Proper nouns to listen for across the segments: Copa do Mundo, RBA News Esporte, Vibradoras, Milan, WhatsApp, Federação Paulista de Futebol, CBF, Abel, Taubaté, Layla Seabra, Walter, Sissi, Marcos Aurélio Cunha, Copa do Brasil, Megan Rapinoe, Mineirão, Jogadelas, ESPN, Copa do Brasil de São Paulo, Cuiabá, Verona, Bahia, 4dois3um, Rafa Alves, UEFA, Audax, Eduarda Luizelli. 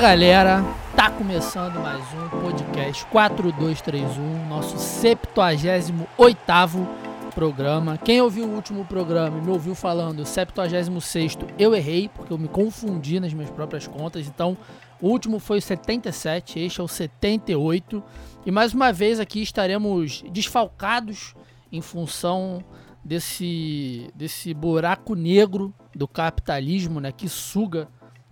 Fala galera, tá começando mais um podcast 4dois3um, nosso 78º programa. Quem ouviu o último programa e me ouviu falando 76º, eu errei, porque eu me confundi nas minhas próprias contas, então o último foi o 77, este é o 78, e mais uma vez aqui estaremos desfalcados em função desse buraco negro do capitalismo, né, que suga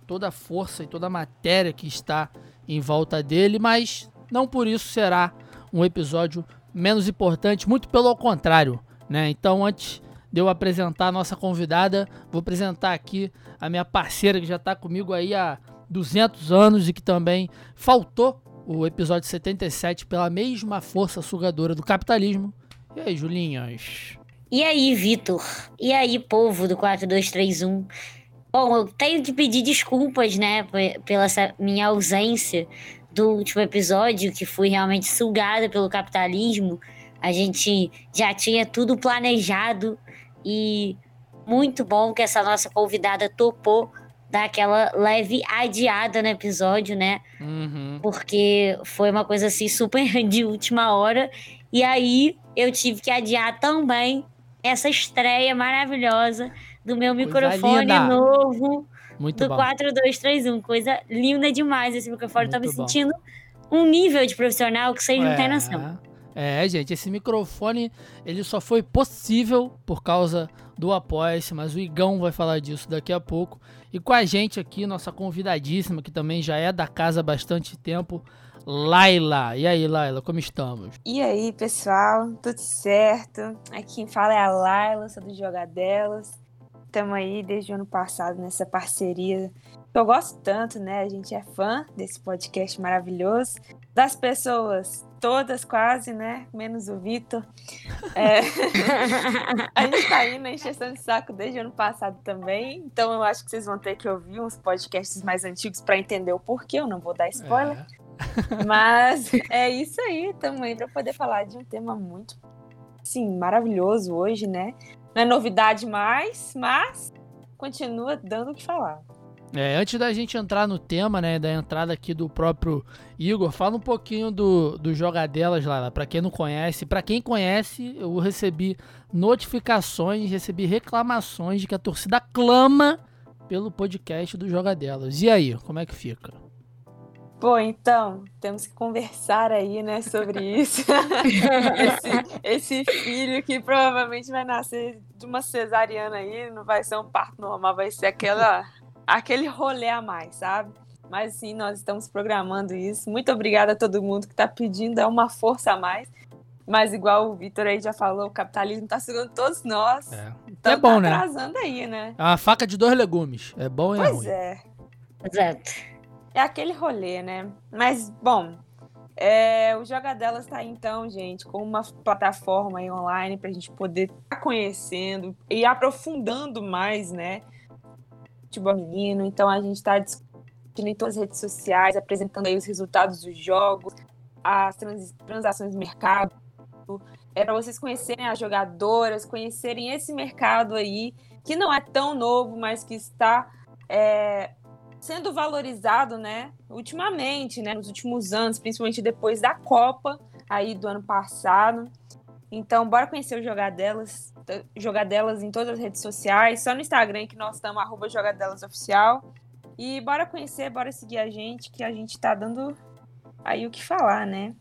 toda a força e toda a matéria que está em volta dele, mas não por isso será um episódio menos importante, muito pelo contrário, né? Então, antes de eu apresentar a nossa convidada, vou apresentar aqui a minha parceira que já está comigo aí há 200 anos e que também faltou o episódio 77 pela mesma força sugadora do capitalismo. E aí, Julinhas? E aí, Vitor? E aí, povo do 4-2-3-1? Bom, eu tenho que pedir desculpas, né, pela essa minha ausência do último episódio, que fui realmente sugada pelo capitalismo. A gente já tinha tudo planejado e muito bom que essa nossa convidada topou dar aquela leve adiada no episódio, né? Uhum. Porque foi uma coisa assim super de última hora. E aí eu tive que adiar também essa estreia maravilhosa do meu microfone novo, muito do 4-2-3-1. Coisa linda demais esse microfone. Muito, eu tô me sentindo um nível de profissional que vocês não têm noção. É, gente, esse microfone, ele só foi possível por causa do Apoia-se, mas o Igão vai falar disso daqui a pouco. E com a gente aqui, nossa convidadíssima, que também já é da casa há bastante tempo, Layla. E aí, Layla, como estamos? E aí, pessoal, tudo certo? Aqui quem fala é a Layla, sou do Jogadelas. Estamos aí desde o ano passado nessa parceria que eu gosto tanto, né? A gente é fã desse podcast maravilhoso, das pessoas todas quase, né? Menos o Vitor. É... a gente está aí na encheção de saco desde o ano passado também, então eu acho que vocês vão ter que ouvir uns podcasts mais antigos para entender o porquê, eu não vou dar spoiler. Mas é isso aí, estamos aí para poder falar de um tema muito, sim, maravilhoso hoje, né? Não é novidade mais, mas continua dando o que falar. Antes da gente entrar no tema, né, da entrada aqui do próprio Igor, fala um pouquinho do Jogadelas lá, pra quem não conhece. Pra quem conhece, eu recebi notificações, recebi reclamações de que a torcida clama pelo podcast do Jogadelas. E aí, como é que fica? Pô, então, temos que conversar aí, né, sobre isso. esse filho que provavelmente vai nascer de uma cesariana aí, não vai ser um parto normal, vai ser aquele rolê a mais, sabe? Mas sim, nós estamos programando isso. Muito obrigada a todo mundo que está pedindo, é uma força a mais. Mas igual o Vitor aí já falou, o capitalismo tá sugando todos nós. É, então é bom, tá, né? Atrasando aí, né? É uma faca de dois legumes, é bom e ruim. Pois é. Exato. É aquele rolê, né? Mas, bom, o Jogadelas tá aí, então, gente, com uma plataforma aí online pra gente poder estar conhecendo e aprofundando mais, né? Futebol menino. Então, a gente tá discutindo em todas as redes sociais, apresentando aí os resultados dos jogos, as transações do mercado. É pra vocês conhecerem as jogadoras, conhecerem esse mercado aí, que não é tão novo, mas que está... sendo valorizado, né, ultimamente, né, nos últimos anos, principalmente depois da Copa aí do ano passado. Então, bora conhecer o Jogadelas, Jogadelas em todas as redes sociais, só no Instagram que nós estamos, @jogadelasoficial. E bora conhecer, bora seguir a gente, que a gente tá dando aí o que falar, né?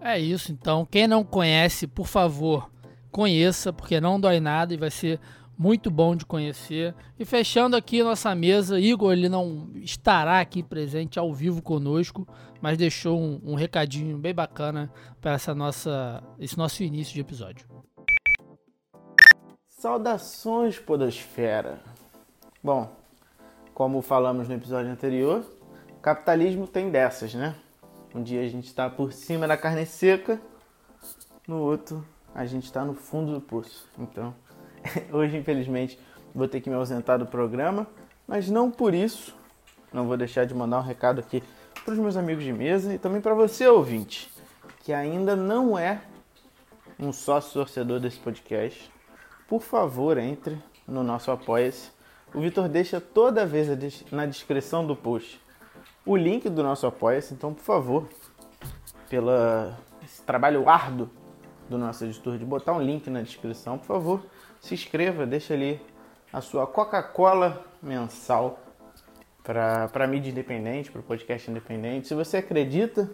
É isso, então. Quem não conhece, por favor, conheça, porque não dói nada e vai ser... muito bom de conhecer. E fechando aqui nossa mesa, Igor, ele não estará aqui presente ao vivo conosco, mas deixou um recadinho bem bacana para esse nosso início de episódio. Saudações, podosfera! Bom, como falamos no episódio anterior, capitalismo tem dessas, né? Um dia a gente está por cima da carne seca, no outro a gente está no fundo do poço. Então... hoje, infelizmente, vou ter que me ausentar do programa, mas não por isso não vou deixar de mandar um recado aqui para os meus amigos de mesa e também para você, ouvinte, que ainda não é um sócio torcedor desse podcast. Por favor, entre no nosso Apoia-se. O Vitor deixa toda vez na descrição do post o link do nosso Apoia-se. Então, por favor, pelo esse trabalho árduo do nosso editor de botar um link na descrição, por favor, se inscreva, deixa ali a sua Coca-Cola mensal para a mídia independente, para o podcast independente. Se você acredita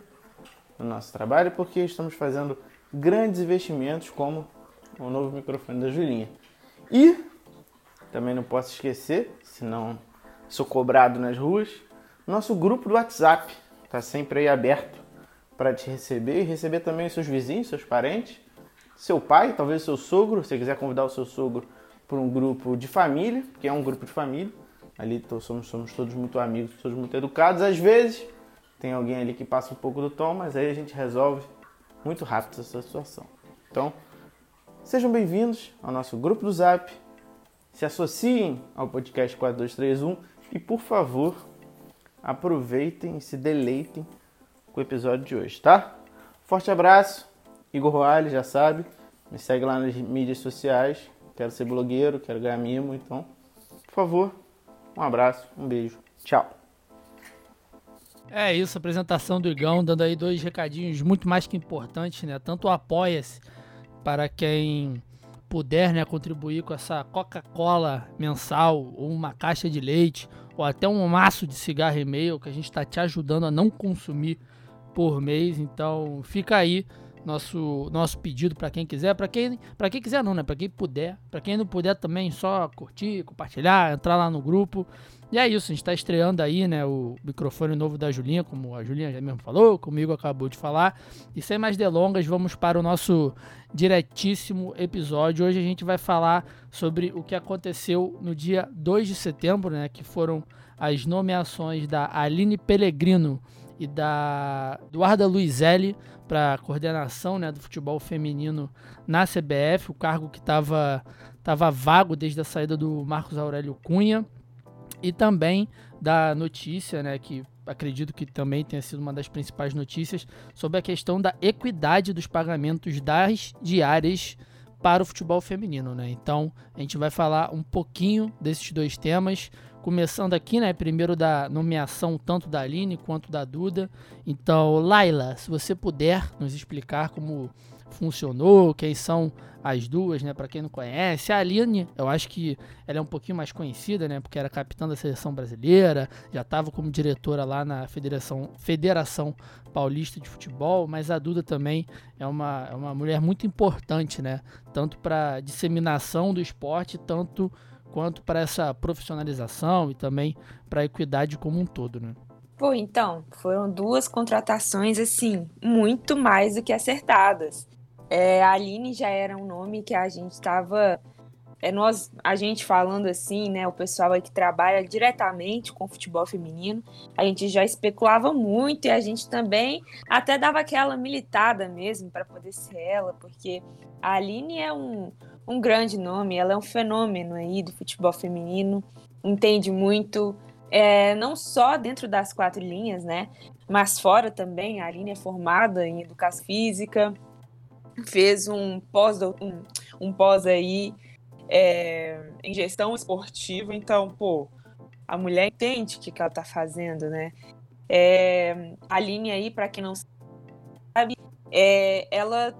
no nosso trabalho, porque estamos fazendo grandes investimentos, como o novo microfone da Julinha. E também não posso esquecer, senão sou cobrado nas ruas, nosso grupo do WhatsApp está sempre aí aberto para te receber e receber também seus vizinhos, seus parentes, seu pai, talvez seu sogro, se você quiser convidar o seu sogro para um grupo de família, porque é um grupo de família, ali então, somos todos muito amigos, todos muito educados, às vezes tem alguém ali que passa um pouco do tom, mas aí a gente resolve muito rápido essa situação. Então, sejam bem-vindos ao nosso grupo do Zap, se associem ao podcast 4dois3um e, por favor, aproveitem e se deleitem com o episódio de hoje, tá? Forte abraço, Igor Roales, já sabe, me segue lá nas mídias sociais, quero ser blogueiro, quero ganhar mimo, então, por favor, um abraço, um beijo, tchau. É isso, apresentação do Igão, dando aí dois recadinhos muito mais que importantes, né? Tanto o Apoia-se, para quem puder, né, contribuir com essa Coca-Cola mensal, ou uma caixa de leite, ou até um maço de cigarro e meio, que a gente está te ajudando a não consumir por mês. Então fica aí nosso pedido para quem quiser, para quem quiser não, né? Para quem puder, para quem não puder também, só curtir, compartilhar, entrar lá no grupo. E é isso, a gente está estreando aí, né, o microfone novo da Julinha, como a Julinha já mesmo falou, comigo acabou de falar. E sem mais delongas, vamos para o nosso diretíssimo episódio. Hoje a gente vai falar sobre o que aconteceu no dia 2 de setembro, né, que foram as nomeações da Aline Pellegrino e da Eduarda Luizelli para coordenação, né, do futebol feminino na CBF, o cargo que estava vago desde a saída do Marcos Aurélio Cunha, e também da notícia, né, que acredito que também tenha sido uma das principais notícias, sobre a questão da equidade dos pagamentos das diárias para o futebol feminino, né? Então, a gente vai falar um pouquinho desses dois temas, começando aqui, né, primeiro da nomeação tanto da Aline quanto da Duda. Então, Layla, se você puder nos explicar como funcionou, quem são as duas, né, para quem não conhece. A Aline, eu acho que ela é um pouquinho mais conhecida, né, porque era capitã da seleção brasileira, já estava como diretora lá na Federação Paulista de Futebol, mas a Duda também é uma mulher muito importante, né, tanto para disseminação do esporte, tanto quanto para essa profissionalização e também para a equidade como um todo, né. Pô, então, foram duas contratações, assim, muito mais do que acertadas. A Aline já era um nome que a gente estava... a gente falando assim, né, o pessoal aí que trabalha diretamente com o futebol feminino, a gente já especulava muito e a gente também até dava aquela militada mesmo para poder ser ela, porque a Aline é um grande nome, ela é um fenômeno aí do futebol feminino, entende muito... não só dentro das quatro linhas, né, mas fora também. A Aline é formada em educação física, fez um pós aí em gestão esportiva, então, pô, a mulher entende o que ela tá fazendo, né. A Aline aí, para quem não sabe, ela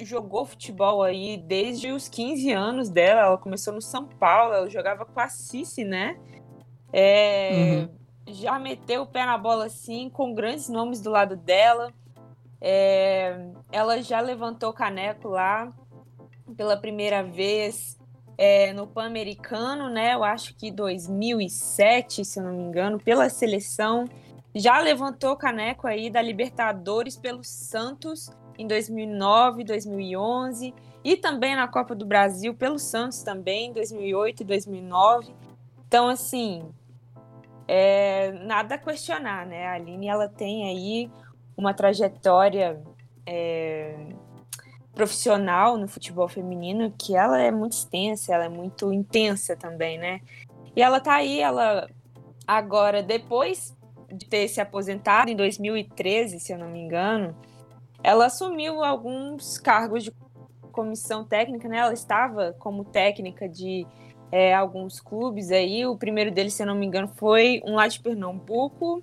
jogou futebol aí desde os 15 anos dela, ela começou no São Paulo, ela jogava com a Sissi, né. Já meteu o pé na bola assim, com grandes nomes do lado dela. Ela já levantou o caneco lá pela primeira vez no Pan-Americano, né? Eu acho que 2007, se eu não me engano, pela seleção. Já levantou o caneco aí da Libertadores pelo Santos em 2009, 2011 e também na Copa do Brasil pelo Santos também, 2008 e 2009. Então, assim, nada a questionar, né? A Aline, ela tem aí uma trajetória profissional no futebol feminino que ela é muito extensa, ela é muito intensa também, né? E ela tá aí, ela agora, depois de ter se aposentado em 2013, se eu não me engano, ela assumiu alguns cargos de comissão técnica, né? Ela estava como técnica de... alguns clubes aí, o primeiro deles, se eu não me engano, foi um lá de Pernambuco,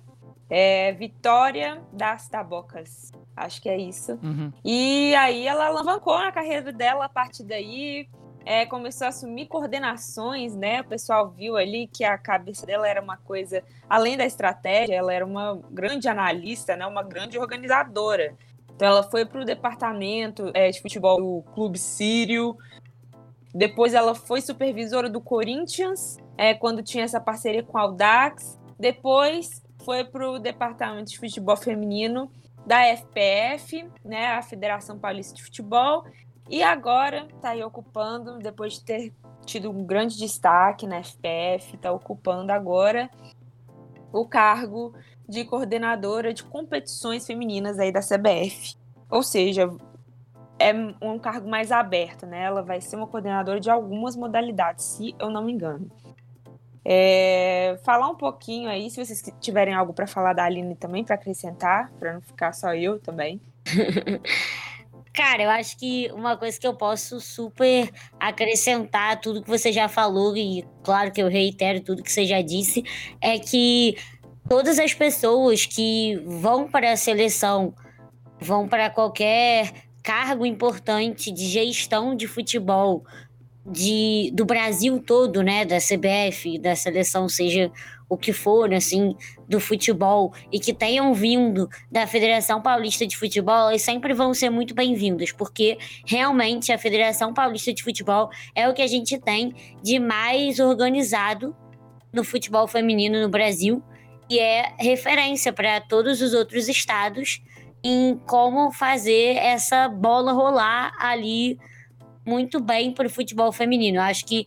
Vitória das Tabocas, acho que é isso. Uhum. E aí ela alavancou na carreira dela a partir daí, começou a assumir coordenações, né? O pessoal viu ali que a cabeça dela era uma coisa, além da estratégia, ela era uma grande analista, né? Uma grande organizadora. Então ela foi para o departamento de futebol do Clube Sírio. Depois ela foi supervisora do Corinthians, quando tinha essa parceria com o Audax. Depois foi para o departamento de futebol feminino da FPF, né, a Federação Paulista de Futebol, e agora está aí ocupando, depois de ter tido um grande destaque na FPF, está ocupando agora o cargo de coordenadora de competições femininas aí da CBF. Ou seja, é um cargo mais aberto, né? Ela vai ser uma coordenadora de algumas modalidades, se eu não me engano. Falar um pouquinho aí, se vocês tiverem algo para falar da Aline também, para acrescentar, para não ficar só eu também. Cara, eu acho que uma coisa que eu posso super acrescentar a tudo que você já falou, e claro que eu reitero tudo que você já disse, é que todas as pessoas que vão para a seleção, vão para qualquer cargo importante de gestão de futebol, do Brasil todo, né, da CBF, da seleção, seja o que for, assim, do futebol, e que tenham vindo da Federação Paulista de Futebol, elas sempre vão ser muito bem-vindas, porque realmente a Federação Paulista de Futebol é o que a gente tem de mais organizado no futebol feminino no Brasil, e é referência para todos os outros estados em como fazer essa bola rolar ali muito bem para o futebol feminino. Eu acho que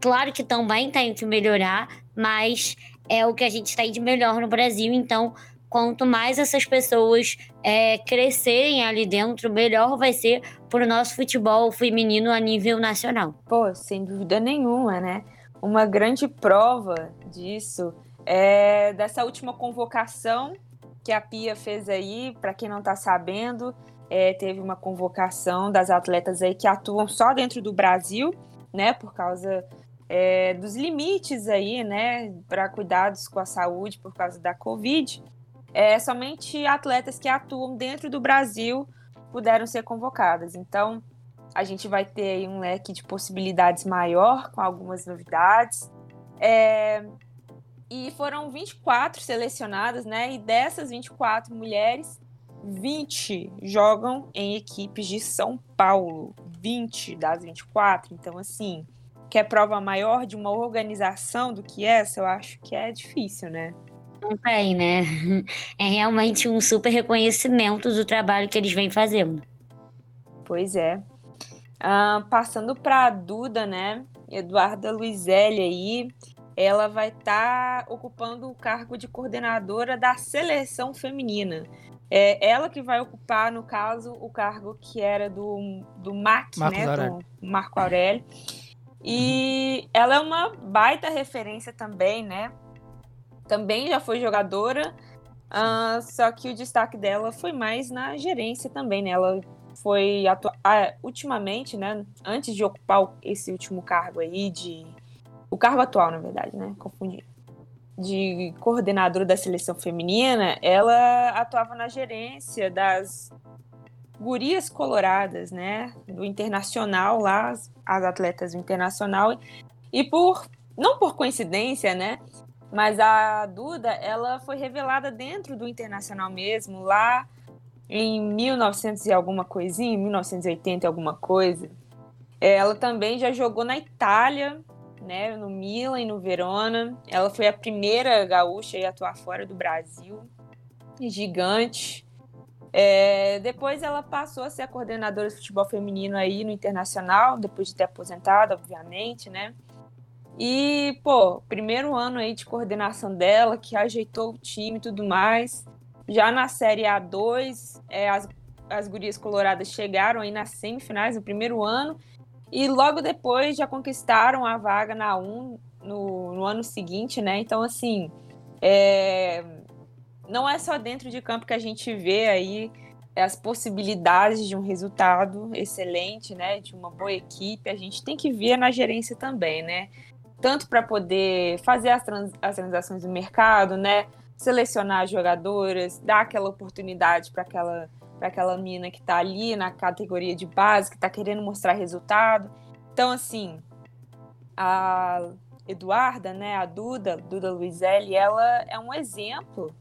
claro que também tem que melhorar, mas é o que a gente tem de melhor no Brasil. Então, quanto mais essas pessoas crescerem ali dentro, melhor vai ser para o nosso futebol feminino a nível nacional. Pô, sem dúvida nenhuma, né? Uma grande prova disso é dessa última convocação que a Pia fez aí, para quem não está sabendo. Teve uma convocação das atletas aí que atuam só dentro do Brasil, né, por causa dos limites aí, né, para cuidados com a saúde por causa da Covid. Somente atletas que atuam dentro do Brasil puderam ser convocadas. Então, a gente vai ter aí um leque de possibilidades maior, com algumas novidades. E foram 24 selecionadas, né, e dessas 24 mulheres, 20 jogam em equipes de São Paulo, 20 das 24, então assim, quer prova maior de uma organização do que essa? Eu acho que é difícil, né? Não tem, né? É realmente um super reconhecimento do trabalho que eles vêm fazendo. Pois é. Passando para a Duda, né? Eduarda Luizelli aí, ela vai estar ocupando o cargo de coordenadora da seleção feminina. Ela que vai ocupar, no caso, o cargo que era do MAC, né, Aurélio. Do Marcos Aurélio. E ela é uma baita referência também, né? Também já foi jogadora, só que o destaque dela foi mais na gerência também, né? Ela foi, ultimamente, né, antes de ocupar esse último cargo aí, o cargo atual, na verdade, né? Confundi. De coordenadora da seleção feminina, ela atuava na gerência das gurias coloradas, né, do Internacional lá, as atletas do Internacional, e não por coincidência, né, mas a Duda, ela foi revelada dentro do Internacional mesmo, lá em 1900 e alguma coisinha, 1980 e alguma coisa. Ela também já jogou na Itália, né, no Milan e no Verona. Ela foi a primeira gaúcha a atuar fora do Brasil, gigante. Depois ela passou a ser a coordenadora de futebol feminino aí no Internacional, depois de ter aposentado, obviamente, né? E, primeiro ano aí de coordenação dela, que ajeitou o time e tudo mais. Já na Série A2, as gurias coloradas chegaram aí nas semifinais no primeiro ano, e logo depois já conquistaram a vaga na U no ano seguinte, né? Então, assim, não é só dentro de campo que a gente vê aí as possibilidades de um resultado excelente, né? De uma boa equipe, a gente tem que ver na gerência também, né? Tanto para poder fazer as transações do mercado, né? selecionar jogadoras, dar aquela oportunidade para aquela mina que tá ali na categoria de base, que tá querendo mostrar resultado. Então, assim, a Eduarda, né, a Duda Luizelli, ela é um exemplo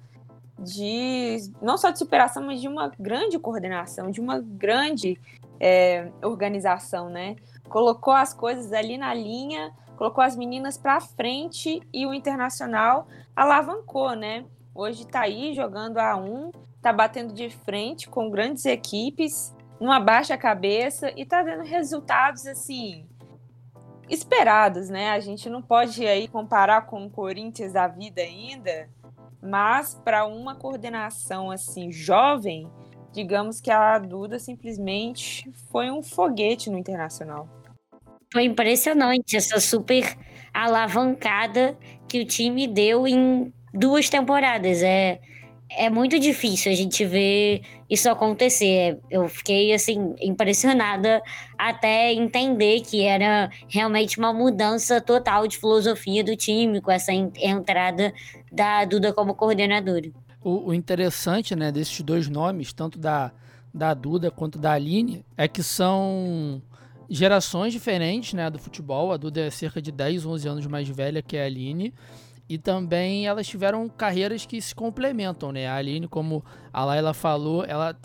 de, não só de superação, mas de uma grande coordenação, de uma grande organização, né? Colocou as coisas ali na linha, colocou as meninas para frente e o Internacional alavancou, né? Hoje tá aí jogando A1, tá batendo de frente com grandes equipes, não abaixa a cabeça e tá dando resultados, assim, esperados, né? A gente não pode aí comparar com o Corinthians da vida ainda, mas para uma coordenação, assim, jovem, digamos que a Duda simplesmente foi um foguete no Internacional. Foi impressionante essa super alavancada que o time deu em 2 temporadas. É muito difícil a gente ver isso acontecer. Eu fiquei, assim, impressionada até entender que era realmente uma mudança total de filosofia do time com essa entrada da Duda como coordenadora. O interessante, né, desses 2 nomes, tanto da Duda quanto da Aline, é que são gerações diferentes, né, do futebol. A Duda é cerca de 10, 11 anos mais velha que a Aline, e também elas tiveram carreiras que se complementam, né? A Aline, como a Layla falou, ela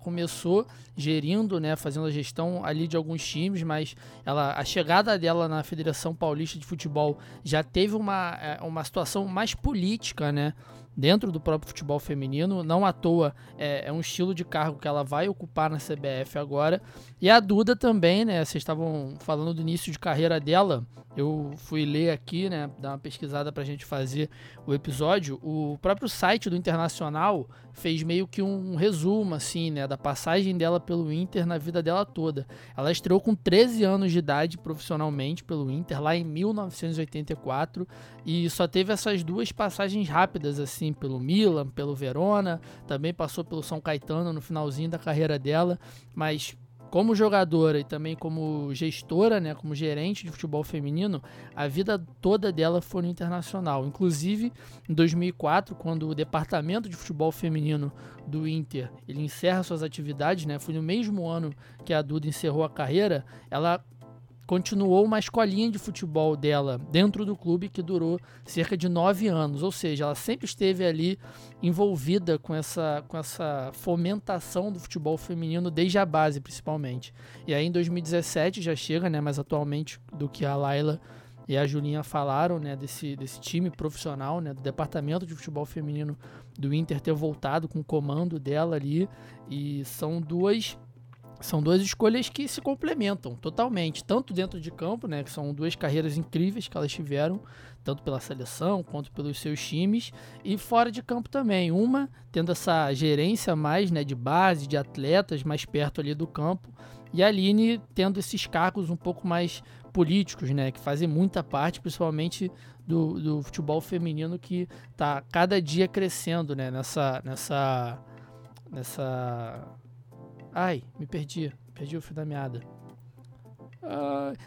começou gerindo, né, fazendo a gestão ali de alguns times, mas a chegada dela na Federação Paulista de Futebol já teve uma situação mais política, né, dentro do próprio futebol feminino. Não à toa, é um estilo de cargo que ela vai ocupar na CBF agora. E a Duda também, né, vocês estavam falando do início de carreira dela, eu fui ler aqui, né, dar uma pesquisada pra gente fazer o episódio. O próprio site do Internacional fez meio que um resumo, assim, né, da passagem dela pelo Inter na vida dela toda. Ela estreou com 13 anos de idade profissionalmente pelo Inter, lá em 1984, e só teve essas 2 passagens rápidas, assim, pelo Milan, pelo Verona, também passou pelo São Caetano no finalzinho da carreira dela, mas como jogadora e também como gestora, né, como gerente de futebol feminino, a vida toda dela foi no Internacional. Inclusive, em 2004, quando o departamento de futebol feminino do Inter ele encerra suas atividades, né, foi no mesmo ano que a Duda encerrou a carreira, ela continuou uma escolinha de futebol dela dentro do clube que durou cerca de 9 anos, ou seja, ela sempre esteve ali envolvida com essa fomentação do futebol feminino desde a base, principalmente. E aí em 2017 já chega, né, mais atualmente do que a Layla e a Julinha falaram, né, desse time profissional, né, do departamento de futebol feminino do Inter ter voltado com o comando dela ali, e são duas escolhas que se complementam totalmente, tanto dentro de campo, né, que são 2 carreiras incríveis que elas tiveram, tanto pela seleção quanto pelos seus times, e fora de campo também, uma tendo essa gerência mais, né, de base, de atletas mais perto ali do campo, e a Aline tendo esses cargos um pouco mais políticos, né, que fazem muita parte, principalmente do futebol feminino, que está cada dia crescendo, né, nessa... Ai, me perdi o fio da meada.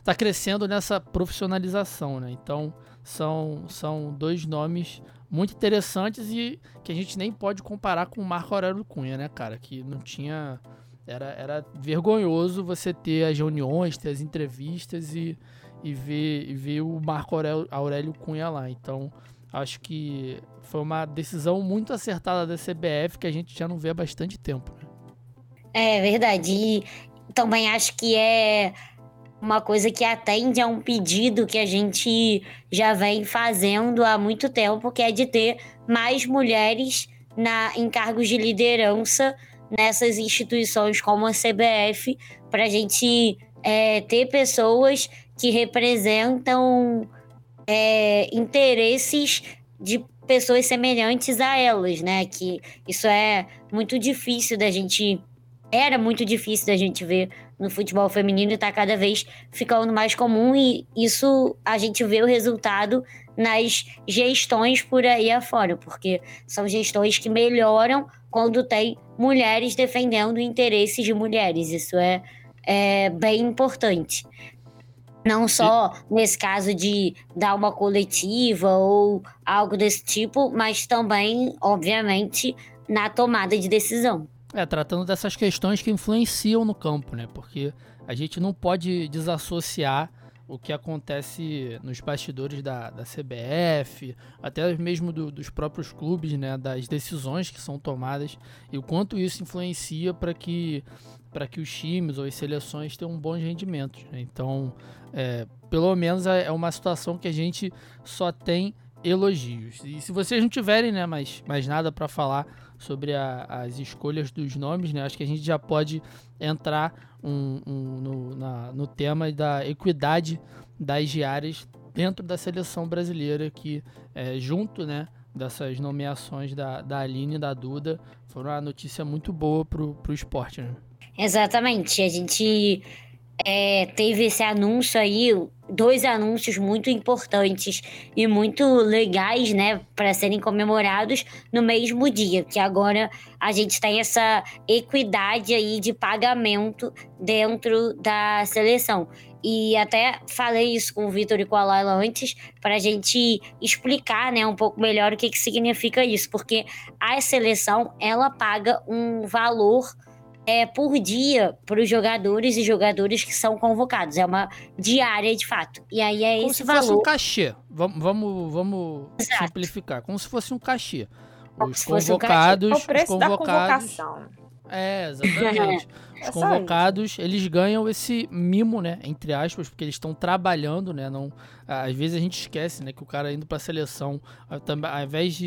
Tá crescendo nessa profissionalização, né? Então, são 2 nomes muito interessantes e que a gente nem pode comparar com o Marcos Aurélio Cunha, né, cara? Que não tinha... Era vergonhoso você ter as reuniões, ter as entrevistas e ver o Marcos Aurélio Cunha lá. Então, acho que foi uma decisão muito acertada da CBF que a gente já não vê há bastante tempo, né? É verdade, e também acho que é uma coisa que atende a um pedido que a gente já vem fazendo há muito tempo, que é de ter mais mulheres em cargos de liderança nessas instituições como a CBF, para a gente ter pessoas que representam interesses de pessoas semelhantes a elas, né? Que isso é muito difícil da gente... Era muito difícil da gente ver no futebol feminino e está cada vez ficando mais comum, e isso a gente vê o resultado nas gestões por aí afora, porque são gestões que melhoram quando tem mulheres defendendo interesses de mulheres. Isso é bem importante. Não só nesse caso de dar uma coletiva ou algo desse tipo, mas também, obviamente, na tomada de decisão. Tratando dessas questões que influenciam no campo, né? Porque a gente não pode desassociar o que acontece nos bastidores da CBF, até mesmo dos próprios clubes, né? Das decisões que são tomadas e o quanto isso influencia para que os times ou as seleções tenham bons rendimentos, né? Então, pelo menos é uma situação que a gente só tem elogios. E se vocês não tiverem, né, mais nada para falar sobre as escolhas dos nomes, né? Acho que a gente já pode entrar no tema da equidade das diárias dentro da seleção brasileira, que junto, né, dessas nomeações da Aline e da Duda, foram uma notícia muito boa pro esporte, né? Exatamente, a gente teve esse anúncio aí, 2 anúncios muito importantes e muito legais, né, para serem comemorados no mesmo dia, porque agora a gente tem essa equidade aí de pagamento dentro da seleção. E até falei isso com o Vitor e com a Layla antes, para a gente explicar, né, um pouco melhor o que significa isso, porque a seleção, ela paga um valor por dia para os jogadores e jogadoras que são convocados. É uma diária, de fato. E aí é como esse valor... Como se fosse um cachê. Vamos simplificar. Como se fosse um cachê. Os convocados... O preço da convocação. Exatamente. Os convocados, eles ganham esse mimo, né? Entre aspas, porque eles estão trabalhando, né? Não, às vezes a gente esquece, né? Que o cara indo para a seleção, ao invés,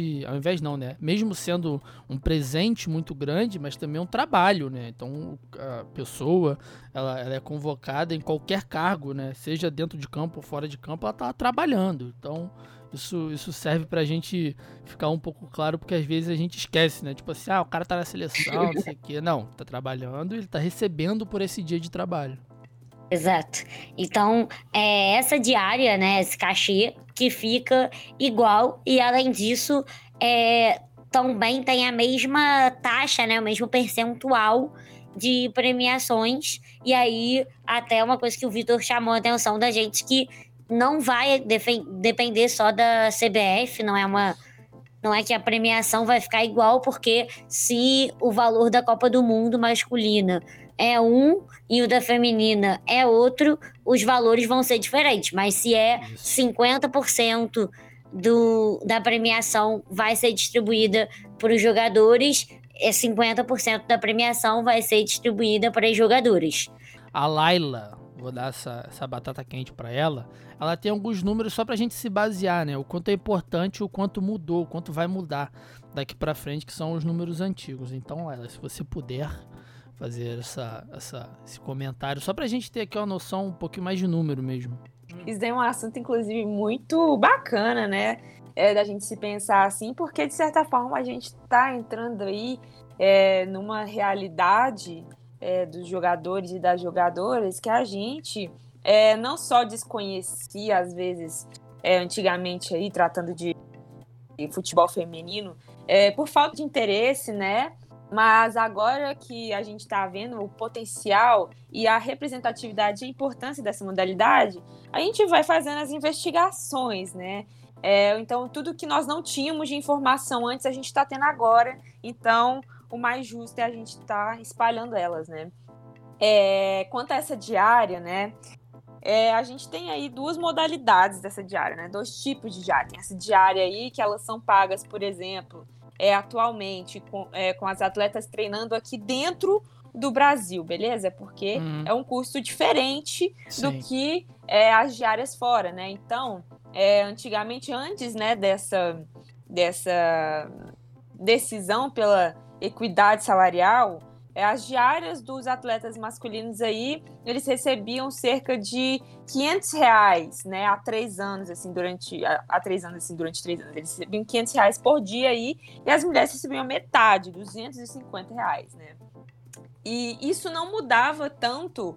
mesmo sendo um presente muito grande, mas também um trabalho, né? Então, a pessoa, ela é convocada em qualquer cargo, né? Seja dentro de campo ou fora de campo, ela tá trabalhando. Então, isso serve pra gente ficar um pouco claro, porque às vezes a gente esquece, né? Tipo assim, o cara tá na seleção, não sei o quê. Não, tá trabalhando, ele tá recebendo por esse dia de trabalho. Exato. Então, é essa diária, né? Esse cachê que fica igual e, além disso, também tem a mesma taxa, né? O mesmo percentual de premiações. E aí, até uma coisa que o Vitor chamou a atenção da gente, que não vai depender só da CBF, não é que a premiação vai ficar igual, porque se o valor da Copa do Mundo masculina é um e o da feminina é outro, os valores vão ser diferentes, mas se é 50% da premiação vai ser distribuída para os jogadores, 50% da premiação vai ser distribuída para os jogadores. A Layla, vou dar essa batata quente para ela, ela tem alguns números só pra gente se basear, né? O quanto é importante, o quanto mudou, o quanto vai mudar daqui pra frente, que são os números antigos. Então, Layla, se você puder fazer esse comentário, só pra gente ter aqui uma noção um pouquinho mais de número mesmo. Isso é um assunto, inclusive, muito bacana, né? Da gente se pensar assim, porque, de certa forma, a gente tá entrando aí numa realidade... dos jogadores e das jogadoras que a gente não só desconhecia, às vezes, antigamente, aí, tratando de futebol feminino, por falta de interesse, né? Mas agora que a gente está vendo o potencial e a representatividade e a importância dessa modalidade, a gente vai fazendo as investigações, né? Então, tudo que nós não tínhamos de informação antes, a gente está tendo agora. Então, o mais justo é a gente estar espalhando elas, né? Quanto a essa diária, né? A gente tem aí 2 modalidades dessa diária, né? 2 tipos de diária. Tem essa diária aí que elas são pagas, por exemplo, atualmente com as atletas treinando aqui dentro do Brasil, beleza? Porque é um custo diferente do que as diárias fora, né? Então, antigamente, antes, né, dessa decisão pela equidade salarial, as diárias dos atletas masculinos aí, eles recebiam cerca de R$500, né, durante 3 anos, eles recebiam R$500 por dia aí, e as mulheres recebiam metade, R$250, né, e isso não mudava tanto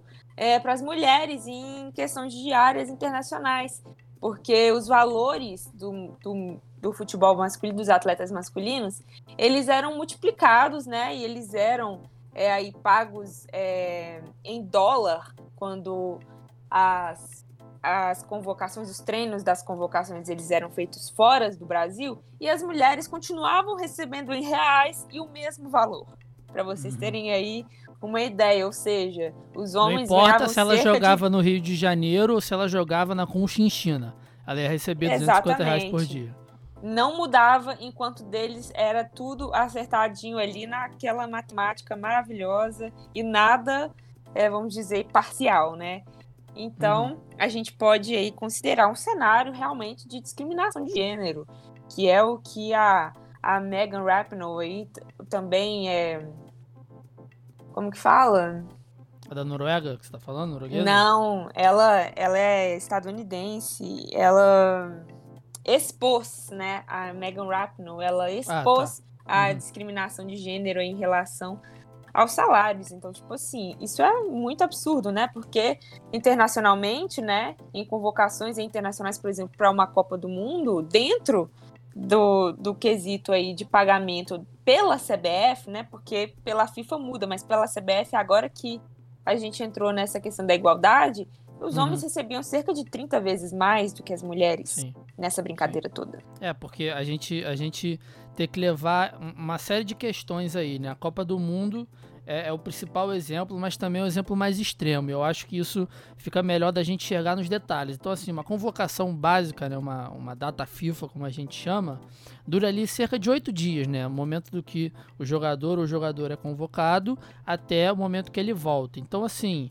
para as mulheres em questão de diárias internacionais, porque os valores do futebol masculino, dos atletas masculinos, eles eram multiplicados, né? E eles eram aí pagos em dólar, quando as as convocações, os treinos das convocações, eles eram feitos fora do Brasil e as mulheres continuavam recebendo em reais e o mesmo valor. Para vocês terem aí uma ideia, ou seja, os homens ganhavam cerca de... Não importa se ela jogava no Rio de Janeiro ou se ela jogava na Conchinchina, ela ia receber R$250 por dia. Não mudava, enquanto deles era tudo acertadinho ali naquela matemática maravilhosa e nada, vamos dizer, parcial, né? Então, a gente pode aí considerar um cenário realmente de discriminação de gênero, que é o que a Megan Rapinoe aí também é... Como que fala? A da Noruega que você tá falando? Norueguesa? Não, ela é estadunidense, ela... expôs, né, a Megan Rapinoe, ela expôs a discriminação de gênero em relação aos salários. Então, tipo assim, isso é muito absurdo, né, porque internacionalmente, né, em convocações internacionais, por exemplo, para uma Copa do Mundo, dentro do quesito aí de pagamento pela CBF, né, porque pela FIFA muda, mas pela CBF, agora que a gente entrou nessa questão da igualdade, os homens recebiam cerca de 30 vezes mais do que as mulheres nessa brincadeira toda. É, porque a gente tem que levar uma série de questões aí, né? A Copa do Mundo é o principal exemplo, mas também é o exemplo mais extremo. Eu acho que isso fica melhor da gente chegar nos detalhes. Então, assim, uma convocação básica, né? Uma data FIFA, como a gente chama, dura ali cerca de 8 dias, né? O momento do que o jogador ou jogadora é convocado até o momento que ele volta. Então, assim...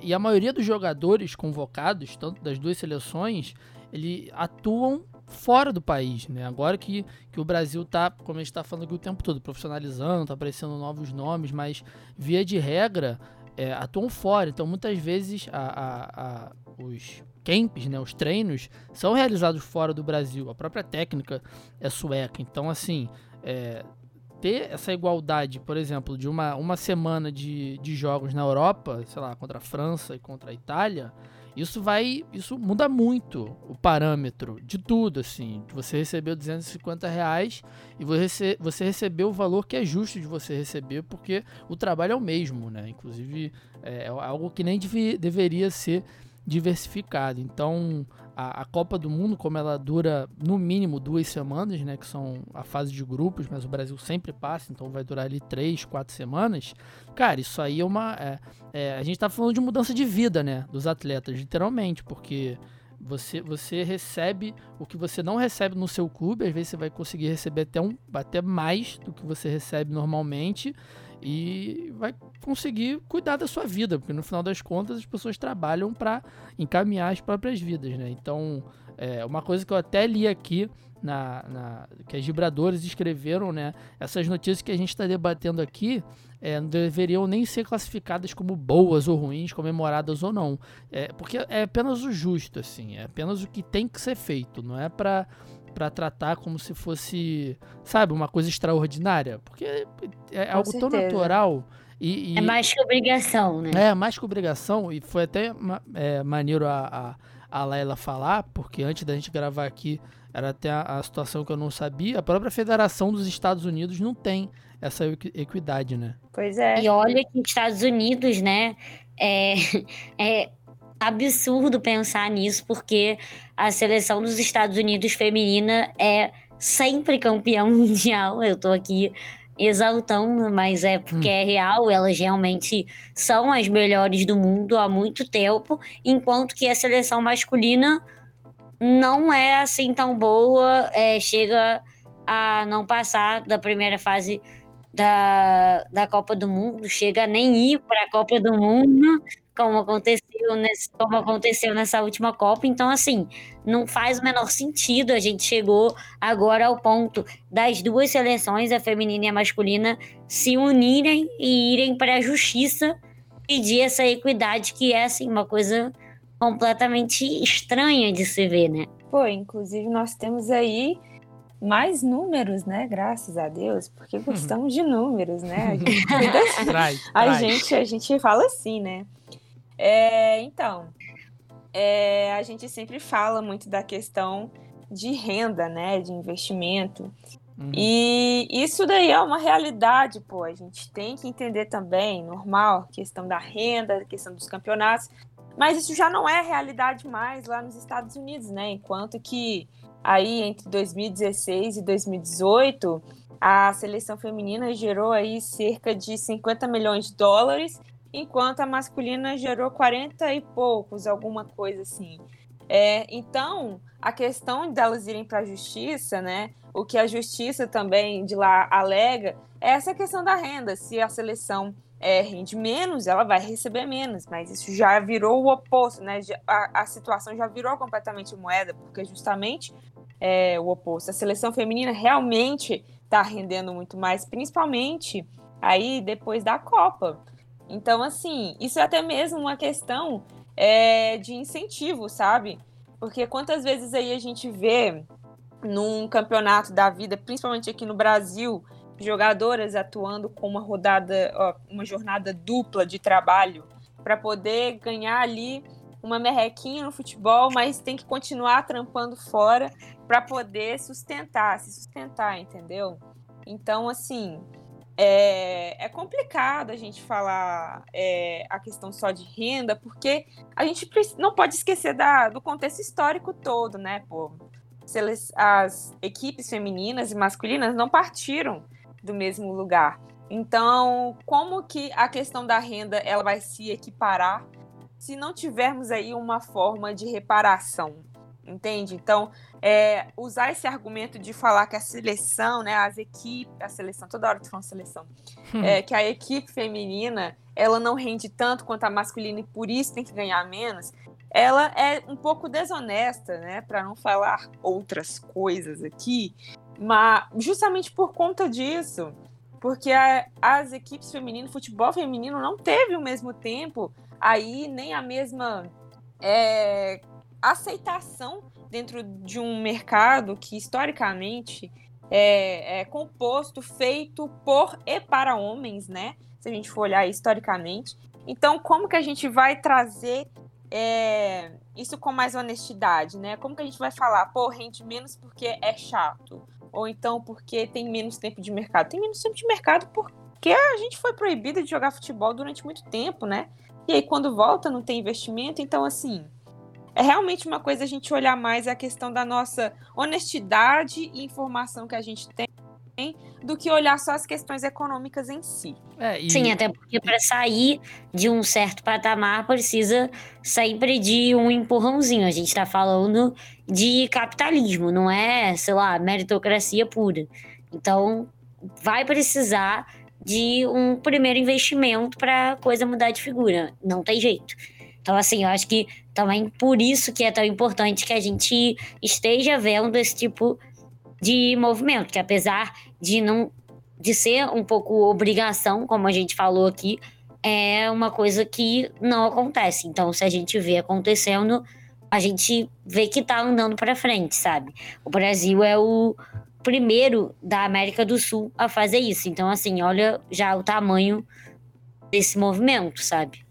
E a maioria dos jogadores convocados, tanto das duas seleções, eles atuam fora do país, né? Agora que o Brasil tá, como a gente tá falando aqui o tempo todo, profissionalizando, tá aparecendo novos nomes, mas via de regra, atuam fora. Então muitas vezes os camps, né, os treinos, são realizados fora do Brasil. A própria técnica é sueca. Então, assim, ter essa igualdade, por exemplo, de uma semana de jogos na Europa, sei lá, contra a França e contra a Itália, isso muda muito o parâmetro de tudo, assim. Você recebeu R$250 e você recebeu o valor que é justo de você receber, porque o trabalho é o mesmo, né? Inclusive, é algo que nem deveria ser diversificado. Então, a Copa do Mundo, como ela dura no mínimo 2 semanas, né, que são a fase de grupos, mas o Brasil sempre passa, então vai durar ali 3, 4 semanas. Cara, isso aí é uma... a gente tá falando de mudança de vida, né, dos atletas, literalmente, porque você recebe o que você não recebe no seu clube, às vezes você vai conseguir receber até mais do que você recebe normalmente, e vai conseguir cuidar da sua vida, porque no final das contas as pessoas trabalham para encaminhar as próprias vidas, né? Então, uma coisa que eu até li aqui, que as Vibradoras escreveram, né? Essas notícias que a gente está debatendo aqui não deveriam nem ser classificadas como boas ou ruins, comemoradas ou não, porque é apenas o justo, assim, é apenas o que tem que ser feito, não é para tratar como se fosse, sabe, uma coisa extraordinária, porque é algo tão natural. É mais que obrigação, né? É mais que obrigação, e foi até maneiro a Layla falar, porque antes da gente gravar aqui, era até a situação que eu não sabia, a própria Federação dos Estados Unidos não tem essa equidade, né? Pois é. E olha que nos Estados Unidos, né, é absurdo pensar nisso, porque a seleção dos Estados Unidos feminina é sempre campeã mundial. Eu tô aqui exaltando, mas é porque é real, elas realmente são as melhores do mundo há muito tempo, enquanto que a seleção masculina não é assim tão boa, chega a não passar da primeira fase da Copa do Mundo, chega a nem ir para a Copa do Mundo, como aconteceu nessa última Copa. Então, assim, não faz o menor sentido. A gente chegou agora ao ponto das duas seleções, a feminina e a masculina, se unirem e irem para a justiça pedir essa equidade, que é, assim, uma coisa completamente estranha de se ver, né? Pô, inclusive nós temos aí mais números, né? Graças a Deus, porque gostamos de números, né? A gente fala assim, né? Então, a gente sempre fala muito da questão de renda, né? De investimento. E isso daí é uma realidade, pô. A gente tem que entender também, normal, a questão da renda, a questão dos campeonatos. Mas isso já não é realidade mais lá nos Estados Unidos, né? Enquanto que aí entre 2016 e 2018, a seleção feminina gerou aí cerca de $50 milhões, enquanto a masculina gerou 40 e poucos, alguma coisa assim. Então, a questão delas irem para a justiça, né? O que a justiça também de lá alega é essa questão da renda. Se a seleção rende menos, ela vai receber menos, mas isso já virou o oposto, né? A situação já virou completamente moeda, porque justamente é o oposto. A seleção feminina realmente está rendendo muito mais, principalmente aí depois da Copa. Então, assim, isso é até mesmo uma questão de incentivo, sabe? Porque quantas vezes aí a gente vê num campeonato da vida, principalmente aqui no Brasil, jogadoras atuando com uma jornada dupla de trabalho para poder ganhar ali uma merrequinha no futebol, mas tem que continuar trampando fora para poder se sustentar, entendeu? Então, assim, é complicado a gente falar a questão só de renda, porque a gente não pode esquecer do contexto histórico todo, né, pô? As equipes femininas e masculinas não partiram do mesmo lugar. Então, como que a questão da renda ela vai se equiparar se não tivermos aí uma forma de reparação? Entende? Então, usar esse argumento de falar que a seleção, né, as equipes, a seleção, toda hora tu fala seleção, que a equipe feminina, ela não rende tanto quanto a masculina e por isso tem que ganhar menos, ela é um pouco desonesta, né, para não falar outras coisas aqui, mas justamente por conta disso, porque as equipes femininas, o futebol feminino não teve o mesmo tempo aí, nem a mesma aceitação dentro de um mercado que historicamente é composto, feito por e para homens, né? Se a gente for olhar historicamente. Então, como que a gente vai trazer isso com mais honestidade, né? Como que a gente vai falar, rende menos porque é chato? Ou então porque tem menos tempo de mercado? Tem menos tempo de mercado porque a gente foi proibida de jogar futebol durante muito tempo, né? E aí, quando volta, não tem investimento. Então, assim, é realmente uma coisa a gente olhar mais a questão da nossa honestidade e informação que a gente tem do que olhar só as questões econômicas em si. Sim, até porque para sair de um certo patamar precisa sempre de um empurrãozinho. A gente está falando de capitalismo, não é, sei lá, meritocracia pura. Então, vai precisar de um primeiro investimento para a coisa mudar de figura. Não tem jeito. Então, assim, eu acho que também por isso que é tão importante que a gente esteja vendo esse tipo de movimento, que apesar de ser um pouco obrigação, como a gente falou aqui, é uma coisa que não acontece. Então, se a gente vê acontecendo, a gente vê que tá andando para frente, sabe? O Brasil é o primeiro da América do Sul a fazer isso. Então, assim, olha já o tamanho desse movimento, sabe?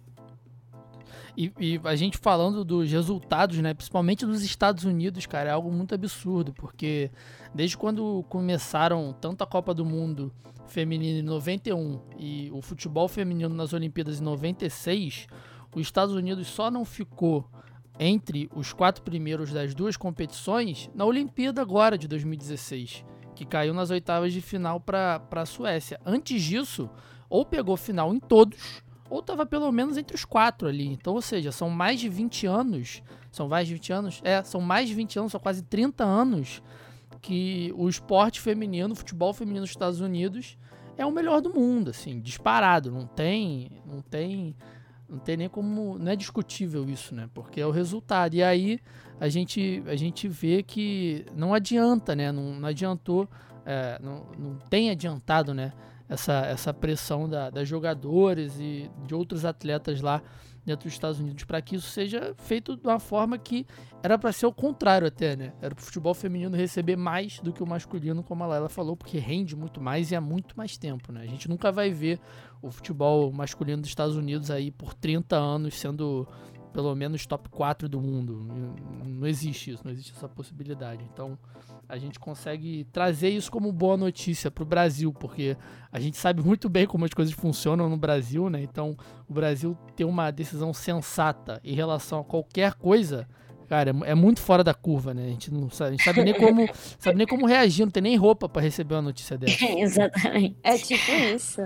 E a gente falando dos resultados, né, principalmente dos Estados Unidos, cara, é algo muito absurdo, porque desde quando começaram tanto a Copa do Mundo feminina em 91 e o futebol feminino nas Olimpíadas em 96, os Estados Unidos só não ficou entre os 4 primeiros das duas competições na Olimpíada agora de 2016, que caiu nas oitavas de final para a Suécia. Antes disso, ou pegou final em todos, ou estava pelo menos entre os 4 ali. Então, ou seja, são mais de 20 anos, são quase 30 anos que o esporte feminino, o futebol feminino dos Estados Unidos é o melhor do mundo, assim, disparado, não tem nem como, não é discutível isso, né? Porque é o resultado. E aí a gente vê que não adianta, né? Não adiantou, não tem adiantado, né? Essa pressão das jogadoras e de outros atletas lá dentro dos Estados Unidos para que isso seja feito de uma forma que era para ser o contrário até, né? Era para o futebol feminino receber mais do que o masculino, como a Layla falou, porque rende muito mais e há muito mais tempo, né? A gente nunca vai ver o futebol masculino dos Estados Unidos aí por 30 anos sendo pelo menos top 4 do mundo. Não existe isso, não existe essa possibilidade. Então, a gente consegue trazer isso como boa notícia para o Brasil, porque a gente sabe muito bem como as coisas funcionam no Brasil, né? Então, o Brasil ter uma decisão sensata em relação a qualquer coisa, cara, é muito fora da curva, né? A gente não sabe nem como reagir, não tem nem roupa para receber uma notícia dessa. É, exatamente. É tipo isso.